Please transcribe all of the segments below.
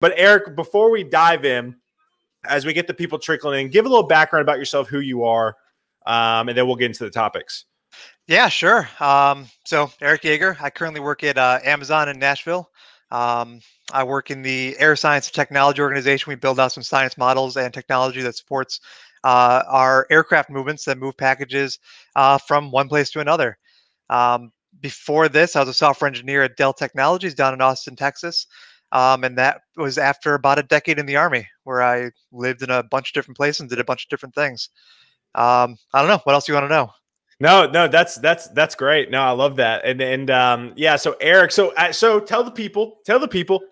But Eric, before we dive in, as we get the people trickling in, give a little background about yourself, who you are, and then we'll get into the topics. Yeah, sure. So Eric Yeager, I currently work at Amazon in Nashville. I work in the Air Science and Technology organization. We build out some science models and technology that supports our aircraft movements that move packages from one place to another. Before this, I was a software engineer at Dell Technologies down in Austin, Texas. And that was after about a decade in the Army, where I lived in a bunch of different places and did a bunch of different things. I don't know. What else do you want to know? No, that's great. No, I love that. And yeah, so Eric, so tell the people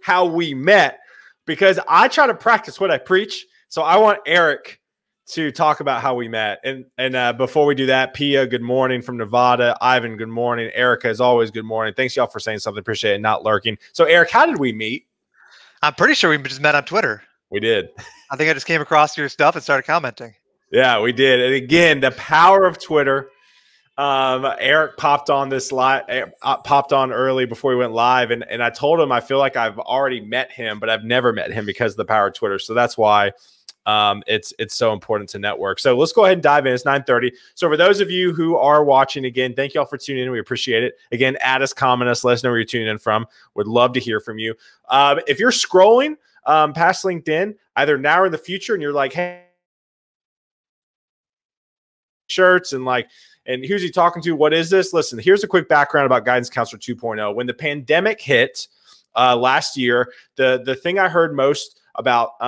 how we met, because I try to practice what I preach. So I want Eric to talk about how we met. And before we do that, Pia, good morning from Nevada. Ivan, good morning. Erica, as always, good morning. Thanks y'all for saying something. Appreciate it. Not lurking. So Eric, how did we meet? I'm pretty sure we just met on Twitter. We did. I think I just came across your stuff and started commenting. Yeah, we did. And again, the power of Twitter. Eric popped on early before we went live. And I told him, I feel like I've already met him, but I've never met him because of the power of Twitter. So that's why, it's so important to network. So let's go ahead and dive in. It's 9:30. So for those of you who are watching again, thank y'all for tuning in. We appreciate it. Again, add us, comment us, let us know where you're tuning in from. Would love to hear from you. If you're scrolling, past LinkedIn, either now or in the future, and you're like, hey, shirts and like, and who's he talking to? What is this? Listen, here's a quick background about Guidance Counselor 2.0. When the pandemic hit last year, the thing I heard most about,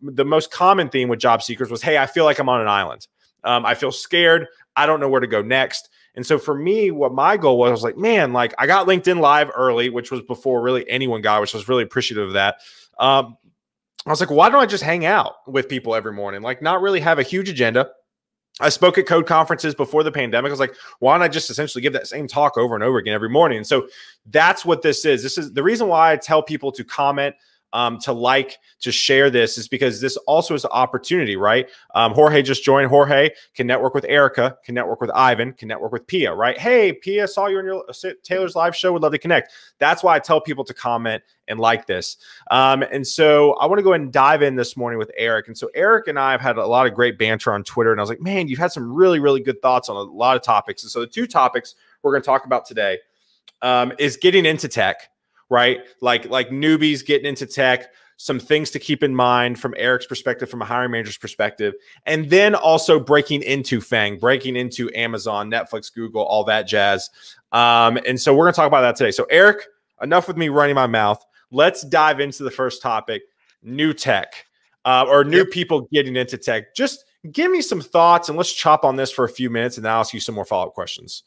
the most common theme with job seekers was, hey, I feel like I'm on an island. I feel scared. I don't know where to go next. And so for me, what my goal was like, man, like I got LinkedIn Live early, which was before really anyone got, which was really appreciative of that. I was like, why don't I just hang out with people every morning? Like not really have a huge agenda. I spoke at code conferences before the pandemic. I was like, why don't I just essentially give that same talk over and over again every morning? And so that's what this is. This is the reason why I tell people to comment, to like, to share this is because this also is an opportunity, right? Jorge just joined. Jorge can network with Erica, can network with Ivan, can network with Pia, right? Hey, Pia, saw you on your Taylor's live show. Would love to connect. That's why I tell people to comment and like this. And so I want to go ahead and dive in this morning with Eric. And so Eric and I have had a lot of great banter on Twitter. And I was like, man, you've had some really, really good thoughts on a lot of topics. And so the two topics we're going to talk about today is getting into tech, right? Like newbies getting into tech, some things to keep in mind from Eric's perspective, from a hiring manager's perspective, and then also breaking into FANG, breaking into Amazon, Netflix, Google, all that jazz. And so we're going to talk about that today. So Eric, enough with me running my mouth. Let's dive into the first topic, new tech, or new people getting into tech. Just give me some thoughts and let's chop on this for a few minutes and I'll ask you some more follow-up questions.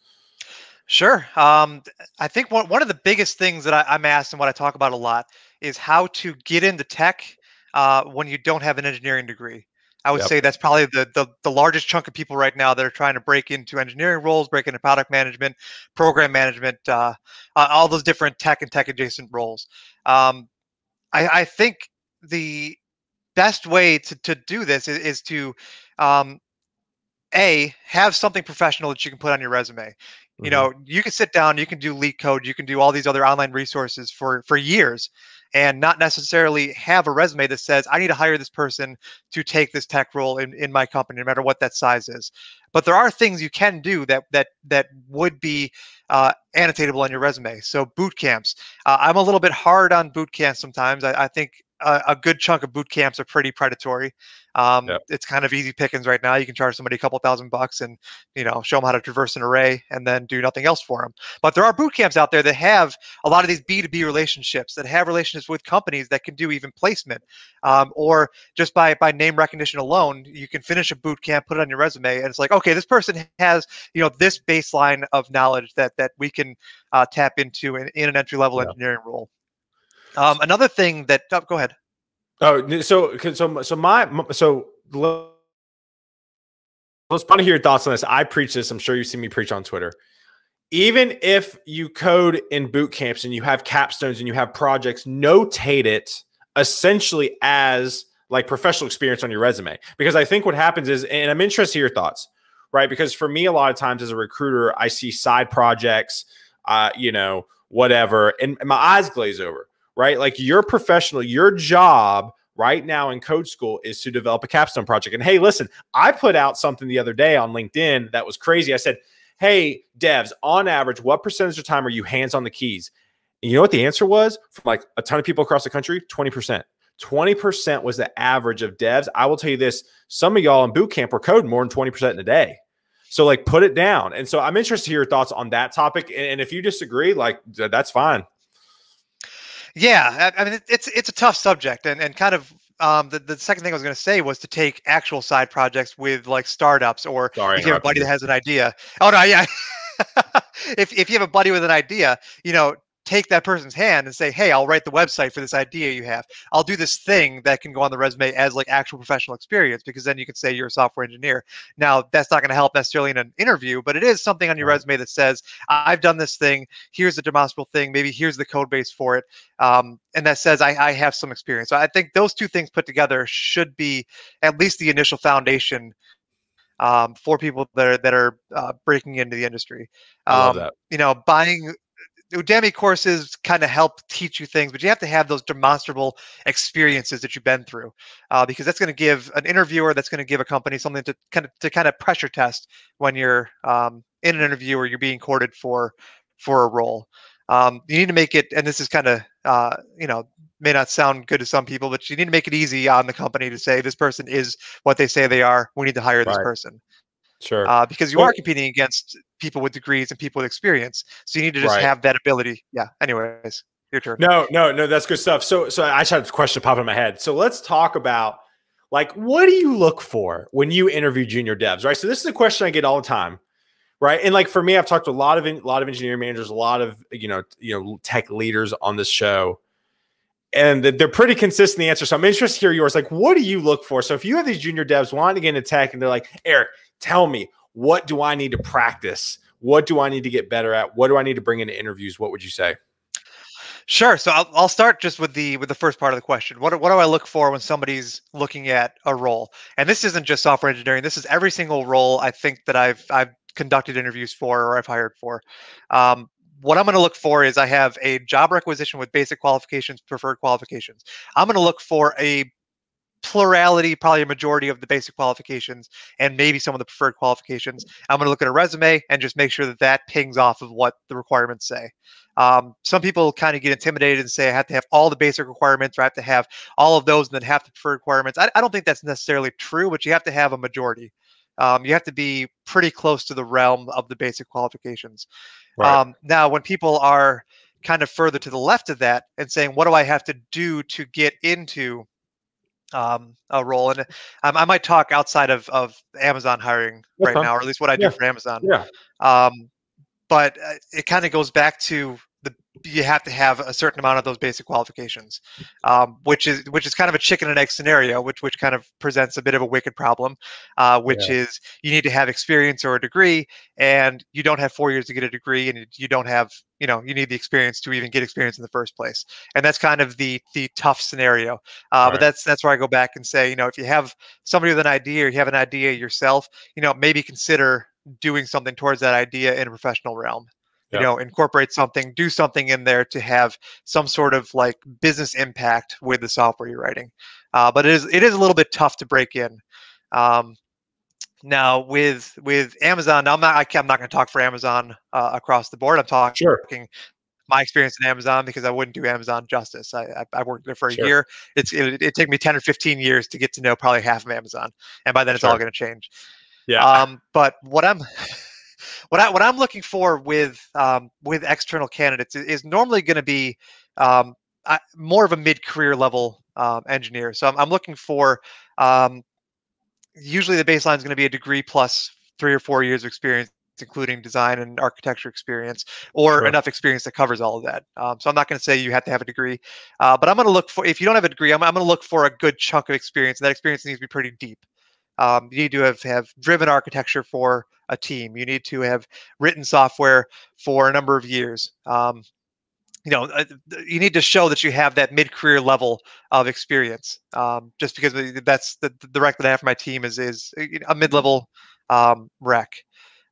Sure. I think one of the biggest things that I'm asked and what I talk about a lot is how to get into tech when you don't have an engineering degree. I would say that's probably the largest chunk of people right now that are trying to break into engineering roles, break into product management, program management, all those different tech and tech adjacent roles. I think the best way to do this is to, have something professional that you can put on your resume. You know, you can sit down, you can do LeetCode, you can do all these other online resources for years and not necessarily have a resume that says, I need to hire this person to take this tech role in my company, no matter what that size is. But there are things you can do that would be annotatable on your resume. So boot camps. I'm a little bit hard on boot camps sometimes. I think a good chunk of boot camps are pretty predatory. It's kind of easy pickings right now. You can charge somebody a couple $1,000 and, you know, show them how to traverse an array and then do nothing else for them. But there are boot camps out there that have a lot of these B2B relationships, that have relationships with companies that can do even placement, or just by name recognition alone, you can finish a boot camp, put it on your resume, and it's like, okay, this person has, you know, this baseline of knowledge that we can tap into in an entry level engineering role. Another thing that, oh, go ahead. Oh, so let's want to hear your thoughts on this. I preach this. I'm sure you've seen me preach on Twitter. Even if you code in boot camps and you have capstones and you have projects, notate it essentially as like professional experience on your resume. Because I think what happens is, and I'm interested to your thoughts, right? Because for me, a lot of times as a recruiter, I see side projects, whatever, and my eyes glaze over. right? Like your professional, your job right now in code school is to develop a capstone project. And hey, listen, I put out something the other day on LinkedIn that was crazy. I said, hey, devs, on average, what percentage of time are you hands on the keys? And you know what the answer was from like a ton of people across the country? 20%. 20% was the average of devs. I will tell you this, some of y'all in boot camp were coding more than 20% in a day. So like put it down. And so I'm interested to hear your thoughts on that topic. And if you disagree, like that's fine. Yeah, I mean, it's a tough subject. And kind of the second thing I was going to say was to take actual side projects with like startups or if you have a buddy that has an idea. Oh, no, yeah. If you have a buddy with an idea, you know, take that person's hand and say, hey, I'll write the website for this idea you have. I'll do this thing that can go on the resume as like actual professional experience, because then you can say you're a software engineer. Now, that's not going to help necessarily in an interview, but it is something on your resume that says, I've done this thing. Here's the demonstrable thing. Maybe here's the code base for it. And that says I have some experience. So I think those two things put together should be at least the initial foundation for people that are breaking into the industry. I love that. You know, buying Udemy courses kind of help teach you things, but you have to have those demonstrable experiences that you've been through, because that's going to give an interviewer, that's going to give a company something to kind of pressure test when you're in an interview or you're being courted for a role. You need to make it, and this is kind of you know, may not sound good to some people, but you need to make it easy on the company to say this person is what they say they are. We need to hire this person. Sure. Because you are competing against people with degrees and people with experience. So you need to just have that ability. Yeah. Anyways, your turn. No, that's good stuff. So I just had a question pop in my head. So let's talk about like, what do you look for when you interview junior devs, right? So this is a question I get all the time, right? And like, for me, I've talked to a lot of engineering managers, a lot of, you know, tech leaders on this show, and they're pretty consistent in the answer. So I'm interested to hear yours. Like, what do you look for? So if you have these junior devs wanting to get into tech and they're like, Eric, tell me, what do I need to practice? What do I need to get better at? What do I need to bring into interviews? What would you say? Sure. So I'll start just with the first part of the question. What do I look for when somebody's looking at a role? And this isn't just software engineering. This is every single role I think that I've conducted interviews for or I've hired for. What I'm going to look for is I have a job requisition with basic qualifications, preferred qualifications. I'm going to look for a plurality, probably a majority of the basic qualifications and maybe some of the preferred qualifications. I'm going to look at a resume and just make sure that pings off of what the requirements say. Some people kind of get intimidated and say, I have to have all the basic requirements, or I have to have all of those and then half the preferred requirements. I don't think that's necessarily true, but you have to have a majority. You have to be pretty close to the realm of the basic qualifications. Right. Now, when people are kind of further to the left of that and saying, what do I have to do to get into a role, and I might talk outside of Amazon hiring right now, or at least what I do for Amazon. Yeah. But it kind of goes back to you have to have a certain amount of those basic qualifications, which is kind of a chicken and egg scenario, which kind of presents a bit of a wicked problem, is you need to have experience or a degree, and you don't have 4 years to get a degree, and you don't have, you know, you need the experience to even get experience in the first place. And that's kind of the tough scenario. But that's where I go back and say, you know, if you have somebody with an idea or you have an idea yourself, you know, maybe consider doing something towards that idea in a professional realm. You know, incorporate something, do something in there to have some sort of like business impact with the software you're writing. But it is a little bit tough to break in. Now with Amazon, I'm not going to talk for Amazon across the board. I'm talking my experience in Amazon, because I wouldn't do Amazon justice. I worked there for a year. It took me 10 or 15 years to get to know probably half of Amazon, and by then it's all going to change. Yeah. But what I'm What I'm looking for with external candidates is normally going to be more of a mid-career level engineer. So I'm looking for usually the baseline is going to be a degree plus 3 or 4 years of experience, including design and architecture experience, or enough experience that covers all of that. So I'm not going to say you have to have a degree, but I'm going to look for, if you don't have a degree, I'm going to look for a good chunk of experience, and that experience needs to be pretty deep. You need to have driven architecture for a team. You need to have written software for a number of years. You know, you need to show that you have that mid-career level of experience. Just because that's the rec that I have for my team is a mid-level rec.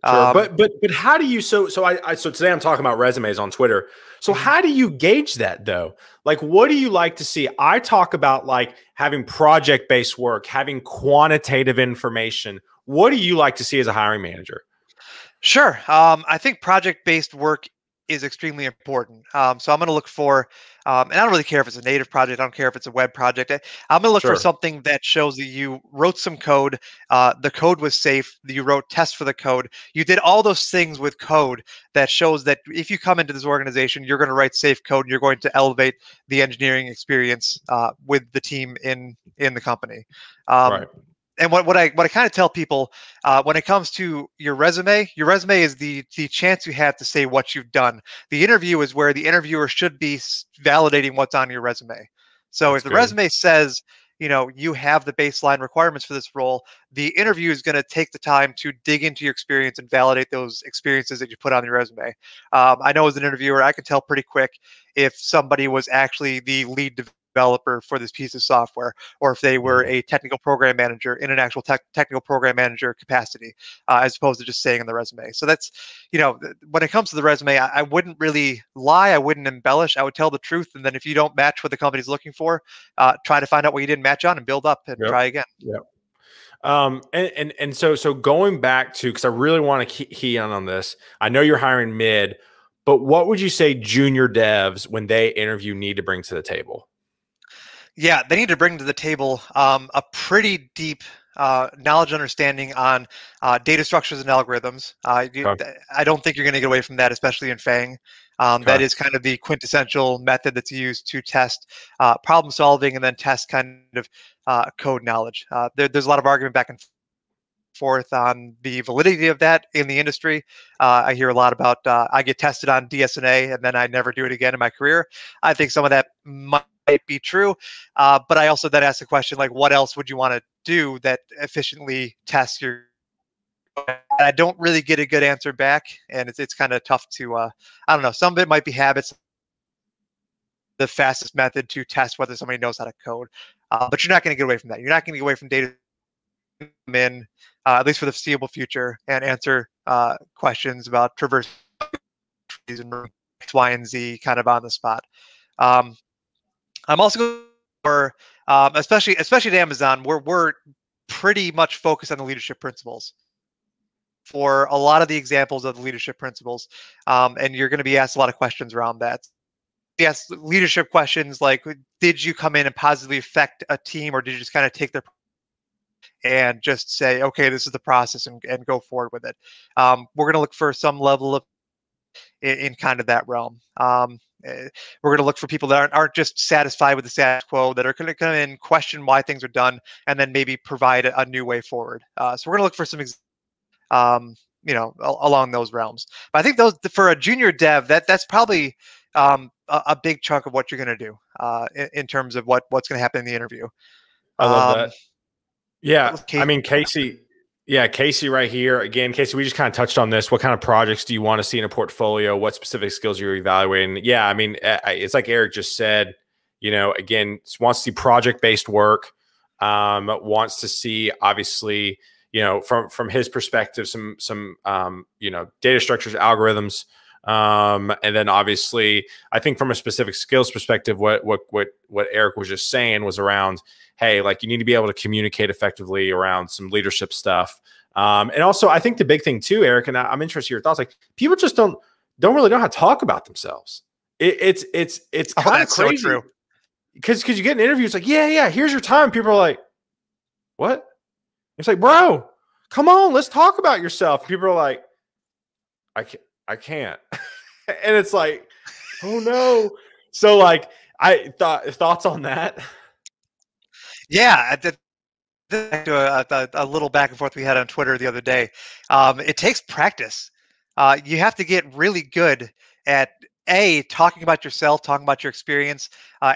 Sure. But how do you, so today I'm talking about resumes on Twitter. So how do you gauge that though? Like, what do you like to see? I talk about like having project-based work, having quantitative information. What do you like to see as a hiring manager? Sure. I think project-based work is extremely important. So I'm going to look for, and I don't really care if it's a native project. I don't care if it's a web project. I'm going to look for something that shows that you wrote some code, the code was safe, you wrote tests for the code, you did all those things with code that shows that if you come into this organization, you're going to write safe code, and you're going to elevate the engineering experience with the team in the company. Right. And what I kind of tell people when it comes to your resume is the chance you have to say what you've done. The interview is where the interviewer should be validating what's on your resume. So if the resume says, you know, you have the baseline requirements for this role, the interview is going to take the time to dig into your experience and validate those experiences that you put on your resume. I know as an interviewer, I can tell pretty quick if somebody was actually the lead developer for this piece of software, or if they were a technical program manager in an actual technical program manager capacity, as opposed to just saying in the resume. So that's, you know, when it comes to the resume, I wouldn't really lie. I wouldn't embellish. I would tell the truth. And then if you don't match what the company's looking for, try to find out what you didn't match on and build up and try again. Yeah. So going back to, because I really want to key on this. I know you're hiring mid, but what would you say junior devs when they interview need to bring to the table? Yeah, they need to bring to the table a pretty deep knowledge understanding on data structures and algorithms. I don't think you're going to get away from that, especially in FANG. That is kind of the quintessential method that's used to test problem solving and then test kind of code knowledge. There's a lot of argument back and forth on the validity of that in the industry. I hear a lot about I get tested on DSNA and then I never do it again in my career. I think some of that might be true, but I also then ask the question, like, what else would you want to do that efficiently tests your? And I don't really get a good answer back, and it's kind of tough to. I don't know. Some of it might be habits. The fastest method to test whether somebody knows how to code, but you're not going to get away from that. You're not going to get away from data. In at least for the foreseeable future, and answer questions about traversing X, Y, and Z kind of on the spot. I'm also going for, especially at Amazon, where we're pretty much focused on the leadership principles. For a lot of the examples of the leadership principles, and you're going to be asked a lot of questions around that. Yes, leadership questions like, did you come in and positively affect a team, or did you just kind of take their and just say, okay, this is the process, and go forward with it. We're going to look for some level of in kind of that realm. We're going to look for people that aren't just satisfied with the status quo, that are going to come in, question why things are done, and then maybe provide a new way forward. So we're going to look for some, along those realms. But I think those for a junior dev, that's probably a big chunk of what you're going to do in terms of what's going to happen in the interview. I love that. Yeah. I mean, Casey, Casey right here. Again, Casey, we just kind of touched on this. What kind of projects do you want to see in a portfolio? What specific skills you're evaluating? Yeah. I mean, it's like Eric just said, you know, again, wants to see project-based work, wants to see, obviously, you know, from his perspective, some data structures, algorithms. And then obviously I think from a specific skills perspective, what Eric was just saying was around, hey, like you need to be able to communicate effectively around some leadership stuff. And also I think the big thing too, Eric, and I'm interested in your thoughts, like people just don't really know how to talk about themselves. It's kind of crazy. So true. Cause you get an interview, it's like, yeah, here's your time. People are like, what? It's like, bro, come on, let's talk about yourself. People are like, I can't. And it's like, oh no. So like I thoughts on that. Yeah. A little back and forth we had on Twitter the other day. It takes practice. You have to get really good at talking about yourself, talking about your experience,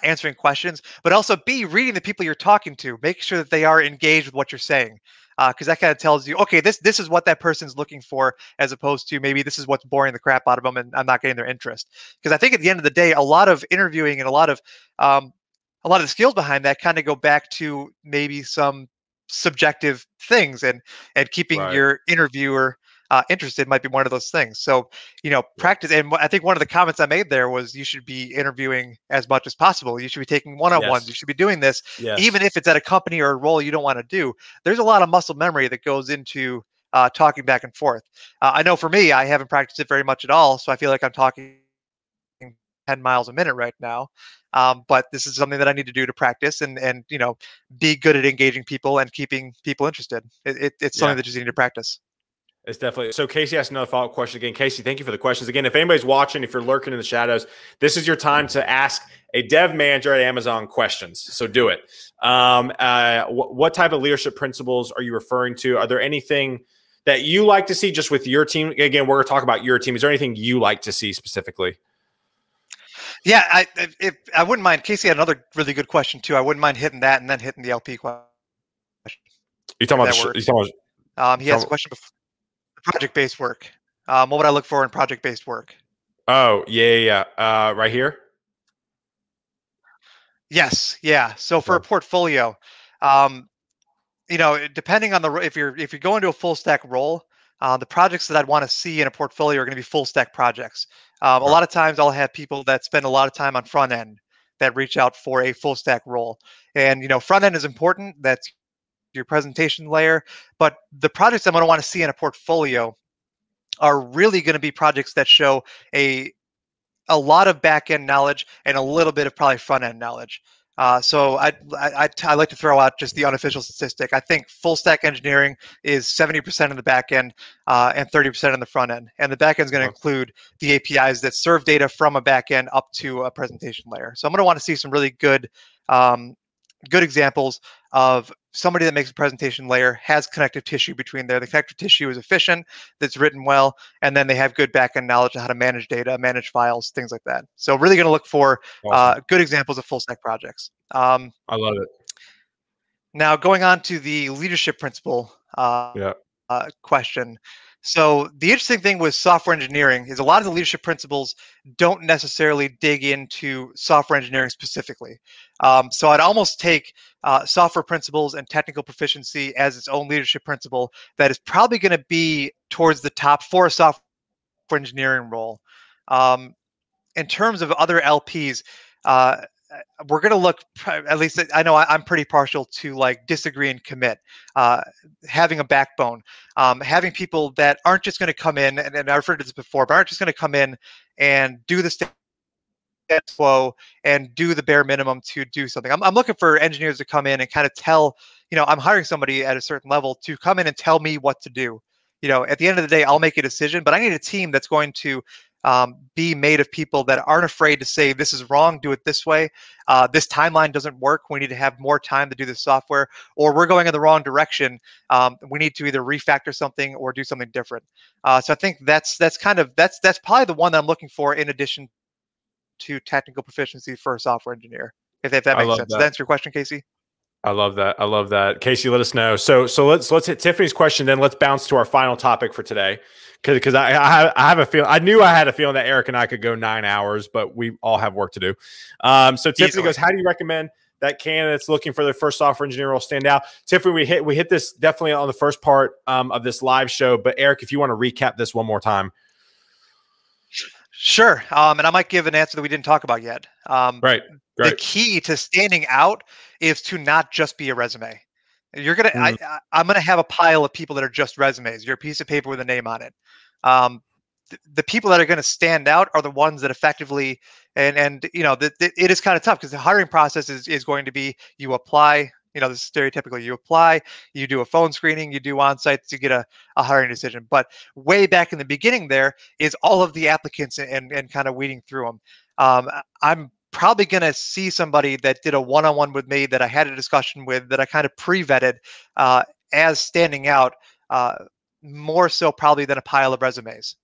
answering questions, but also B, reading the people you're talking to, making sure that they are engaged with what you're saying. Because that kind of tells you, okay, this is what that person's looking for, as opposed to maybe this is what's boring the crap out of them and I'm not getting their interest. Because I think at the end of the day, a lot of interviewing and a lot of the skills behind that kind of go back to maybe some subjective things and keeping your interviewer interested might be one of those things. So, you know, practice. And I think one of the comments I made there was you should be interviewing as much as possible. You should be taking one-on-ones. Yes. You should be doing this, even if it's at a company or a role you don't want to do. There's a lot of muscle memory that goes into talking back and forth. I know for me, I haven't practiced it very much at all. So I feel like I'm talking 10 miles a minute right now. But this is something that I need to do to practice and you know, be good at engaging people and keeping people interested. It's something that you just need to practice. It's definitely. So Casey asked another follow-up question again. Casey, thank you for the questions. Again, if anybody's watching, if you're lurking in the shadows, this is your time to ask a dev manager at Amazon questions. So do it. What type of leadership principles are you referring to? Are there anything that you like to see just with your team? Again, we're going to talk about your team. Is there anything you like to see specifically? Yeah, I wouldn't mind. Casey had another really good question too. I wouldn't mind hitting that and then hitting the LP question. You're talking about he has a question before. Project-based work. What would I look for in project-based work? Oh, yeah. Right here? Yes, yeah. So for a portfolio, you know, depending on the if you're going to a full stack role, the projects that I'd want to see in a portfolio are going to be full stack projects. A lot of times I'll have people that spend a lot of time on front end that reach out for a full stack role. And, you know, front end is important. That's your presentation layer, but the projects I'm going to want to see in a portfolio are really going to be projects that show a lot of back-end knowledge and a little bit of probably front-end knowledge. So I like to throw out just the unofficial statistic. I think full-stack engineering is 70% in the back-end and 30% in the front-end. And the back-end is going to include the APIs that serve data from a back-end up to a presentation layer. So I'm going to want to see some really good good examples of somebody that makes a presentation layer has connective tissue between there. The connective tissue is efficient, that's written well, and then they have good backend knowledge on how to manage data, manage files, things like that. So really going to look for good examples of full stack projects. I love it. Now going on to the leadership principle question. So the interesting thing with software engineering is a lot of the leadership principles don't necessarily dig into software engineering specifically. So I'd almost take software principles and technical proficiency as its own leadership principle that is probably going to be towards the top for a software engineering role. In terms of other LPs, we're going to look, at least I know I'm pretty partial to like disagree and commit, having a backbone, having people that aren't just going to come in, and I referred to this before, but aren't just going to come in and do the status quo and do the bare minimum to do something. I'm looking for engineers to come in and kind of tell, you know, I'm hiring somebody at a certain level to come in and tell me what to do. You know, at the end of the day, I'll make a decision, but I need a team that's going to be made of people that aren't afraid to say, this is wrong, do it this way. This timeline doesn't work. We need to have more time to do this software, or we're going in the wrong direction. We need to either refactor something or do something different. So I think that's probably the one that I'm looking for in addition to technical proficiency for a software engineer, if that makes sense. Does that answer your question, Casey? I love that. I love that. Casey, let us know. So let's hit Tiffany's question. Then let's bounce to our final topic for today. Because I have a feeling, I knew I had a feeling that Eric and I could go 9 hours, but we all have work to do. So Tiffany goes, how do you recommend that candidates looking for their first software engineer will stand out? Tiffany, we hit this definitely on the first part of this live show, but Eric, if you want to recap this one more time. Sure. And I might give an answer that we didn't talk about yet. Right. The key to standing out is to not just be a resume. You're going to, I'm going to have a pile of people that are just resumes. You're a piece of paper with a name on it. The people that are going to stand out are the ones that effectively, and you know, it is kind of tough because the hiring process is going to be, you apply, you know, this is stereotypical, you apply, you do a phone screening, you do on-site to get a hiring decision. But way back in the beginning there is all of the applicants and kind of weeding through them. I'm probably going to see somebody that did a one-on-one with me that I had a discussion with that I kind of pre-vetted as standing out more so probably than a pile of resumes.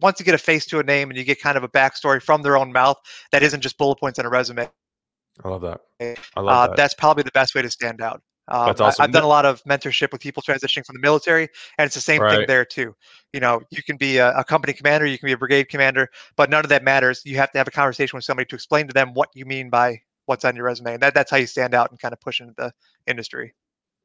Once you get a face to a name and you get kind of a backstory from their own mouth, that isn't just bullet points on a resume. I love that. I love that. That's probably the best way to stand out. That's awesome. I've done a lot of mentorship with people transitioning from the military, and it's the same thing there too. You know, you can be a company commander, you can be a brigade commander, but none of that matters. You have to have a conversation with somebody to explain to them what you mean by what's on your resume. And that's how you stand out and kind of push into the industry.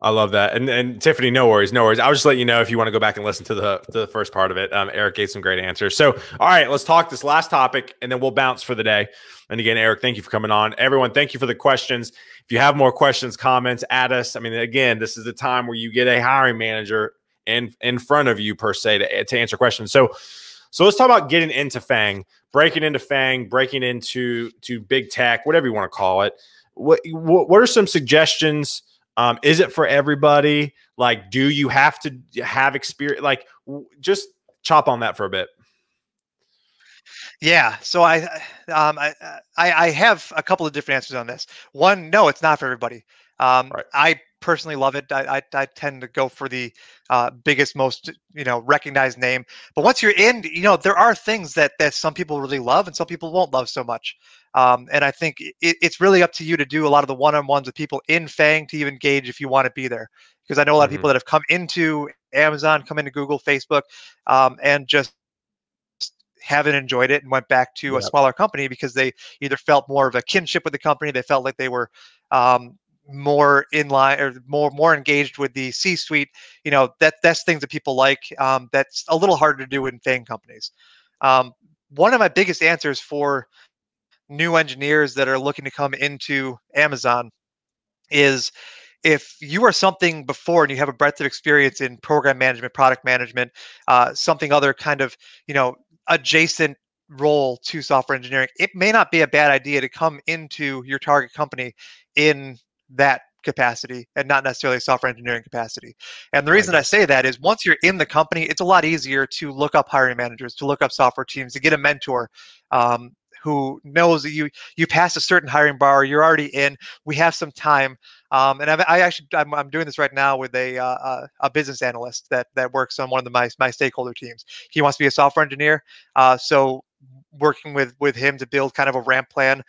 I love that. And Tiffany, no worries, no worries. I'll just let you know if you want to go back and listen to the first part of it. Eric gave some great answers. So, all right, let's talk this last topic and then we'll bounce for the day. And again, Eric, thank you for coming on. Everyone, thank you for the questions. If you have more questions, comments, add us. I mean, again, this is the time where you get a hiring manager in front of you per se to answer questions. So let's talk about getting into FANG, breaking into big tech, whatever you want to call it. What are some suggestions? Is it for everybody? Like, do you have to have experience? Like, just chop on that for a bit. Yeah. So I have a couple of different answers on this. One, no, it's not for everybody. Right. I personally love it. I tend to go for the biggest, most recognized name. But once you're in, there are things that some people really love and some people won't love so much. And I think it's really up to you to do a lot of the one-on-ones with people in FANG to even gauge if you want to be there. Because I know a lot of people that have come into Amazon, come into Google, Facebook, and just haven't enjoyed it and went back to a smaller company because they either felt more of a kinship with the company, they felt like they were more in line or more engaged with the C-suite. That's things that people like. That's a little harder to do in FANG companies. One of my biggest answers for new engineers that are looking to come into Amazon is if you are something before and you have a breadth of experience in program management, product management, something other kind of, adjacent role to software engineering, it may not be a bad idea to come into your target company in that capacity and not necessarily a software engineering capacity. And the reason I say that is once you're in the company, it's a lot easier to look up hiring managers, to look up software teams, to get a mentor, who knows that you pass a certain hiring bar, you're already in, we have some time. And I'm doing this right now with a business analyst that works on one of my stakeholder teams. He wants to be a software engineer. So working with him to build kind of a ramp plan,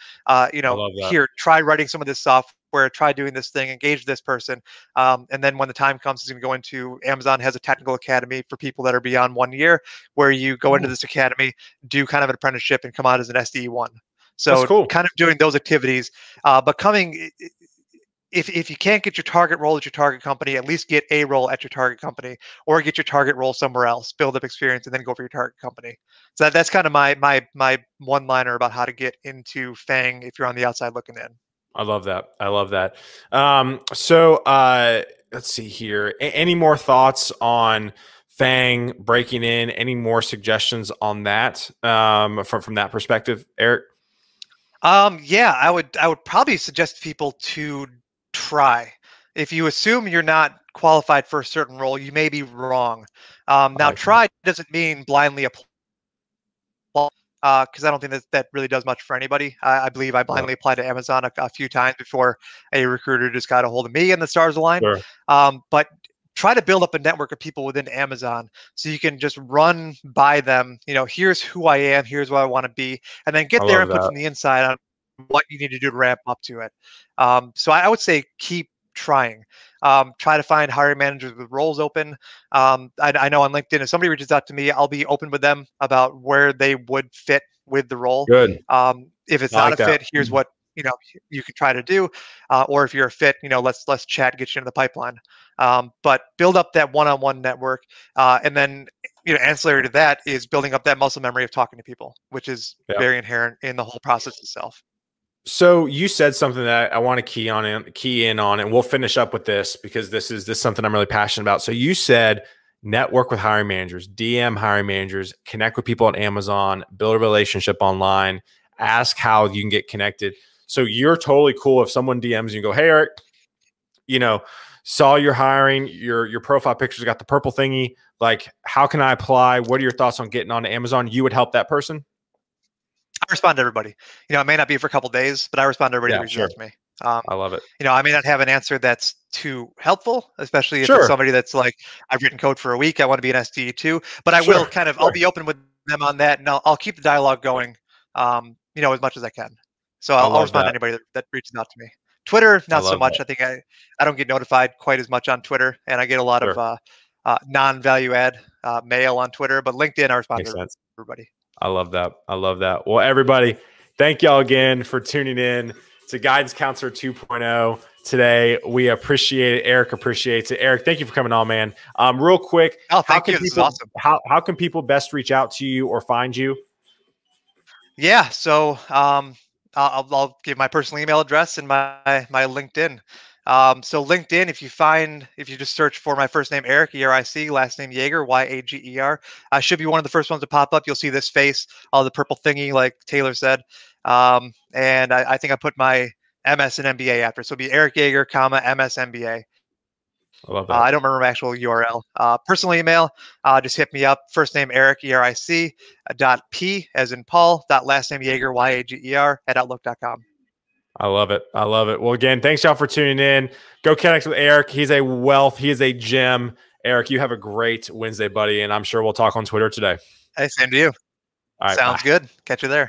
here, try writing some of this software, try doing this thing, engage this person. And then when the time comes, he's going to go into Amazon has a technical academy for people that are beyond 1 year, where you go into this academy, do kind of an apprenticeship and come out as an SDE1. So kind of doing those activities, but coming, if you can't get your target role at your target company, at least get a role at your target company or get your target role somewhere else, build up experience and then go for your target company. So that's kind of my one liner about how to get into FANG if you're on the outside looking in. I love that. I love that. So let's see here. Any more thoughts on FANG breaking in? Any more suggestions on that from that perspective, Eric? Yeah, I would probably suggest people to try. If you assume you're not qualified for a certain role, you may be wrong. Now, try doesn't mean blindly apply, because I don't think that really does much for anybody. I believe I blindly applied to Amazon a few times before a recruiter just got a hold of me and the stars aligned. Sure. But try to build up a network of people within Amazon so you can just run by them. Here's who I am, here's what I want to be, and then get their input from the inside on what you need to do to ramp up to it. So I would say keep trying. Try to find hiring managers with roles open. I know on LinkedIn, if somebody reaches out to me, I'll be open with them about where they would fit with the role. Good. If it's not a fit, here's what you can try to do, or if you're a fit, let's chat, get you into the pipeline. But build up that one-on-one network. And then, ancillary to that is building up that muscle memory of talking to people, which is very inherent in the whole process itself. So you said something that I want to key in on, and we'll finish up with this because this is something I'm really passionate about. So you said, network with hiring managers, DM hiring managers, connect with people on Amazon, build a relationship online, ask how you can get connected. So you're totally cool if someone DMs you and go, hey, Eric, saw you're hiring, your profile picture's got the purple thingy. Like, how can I apply? What are your thoughts on getting onto Amazon? You would help that person? I respond to everybody. It may not be for a couple of days, but I respond to everybody who reaches out to me. I love it. I may not have an answer that's too helpful, especially if it's somebody that's like, I've written code for a week, I want to be an SDE2, but I will kind of, I'll be open with them on that, and I'll keep the dialogue going, as much as I can. So I'll respond to anybody that reaches out to me. Twitter, not so much. That. I think I don't get notified quite as much on Twitter, and I get a lot of non-value add mail on Twitter. But LinkedIn, I respond to everybody. I love that. I love that. Well, everybody, thank y'all again for tuning in to Guidance Counselor 2.0. today. We appreciate it. Eric appreciates it. Eric, thank you for coming on, man. Real quick, how can people best reach out to you or find you? Yeah, so I'll give my personal email address and my LinkedIn. So LinkedIn, if you just search for my first name, Eric, E-R-I-C, last name Yeager, Y-A-G-E-R, I should be one of the first ones to pop up. You'll see this face, all the purple thingy, like Taylor said. And I think I put my MS and MBA after. So it'd be Eric Yeager, comma, MS, MBA. I love that. I don't remember my actual URL. Personal email, just hit me up. First name, Eric, E-R-I-C, dot P as in Paul, dot last name Yeager, Y-A-G-E-R, at outlook.com. I love it. I love it. Well, again, thanks y'all for tuning in. Go connect with Eric. He's a wealth. He is a gem. Eric, you have a great Wednesday, buddy. And I'm sure we'll talk on Twitter today. Hey, same to you. All right, sounds good. Catch you there.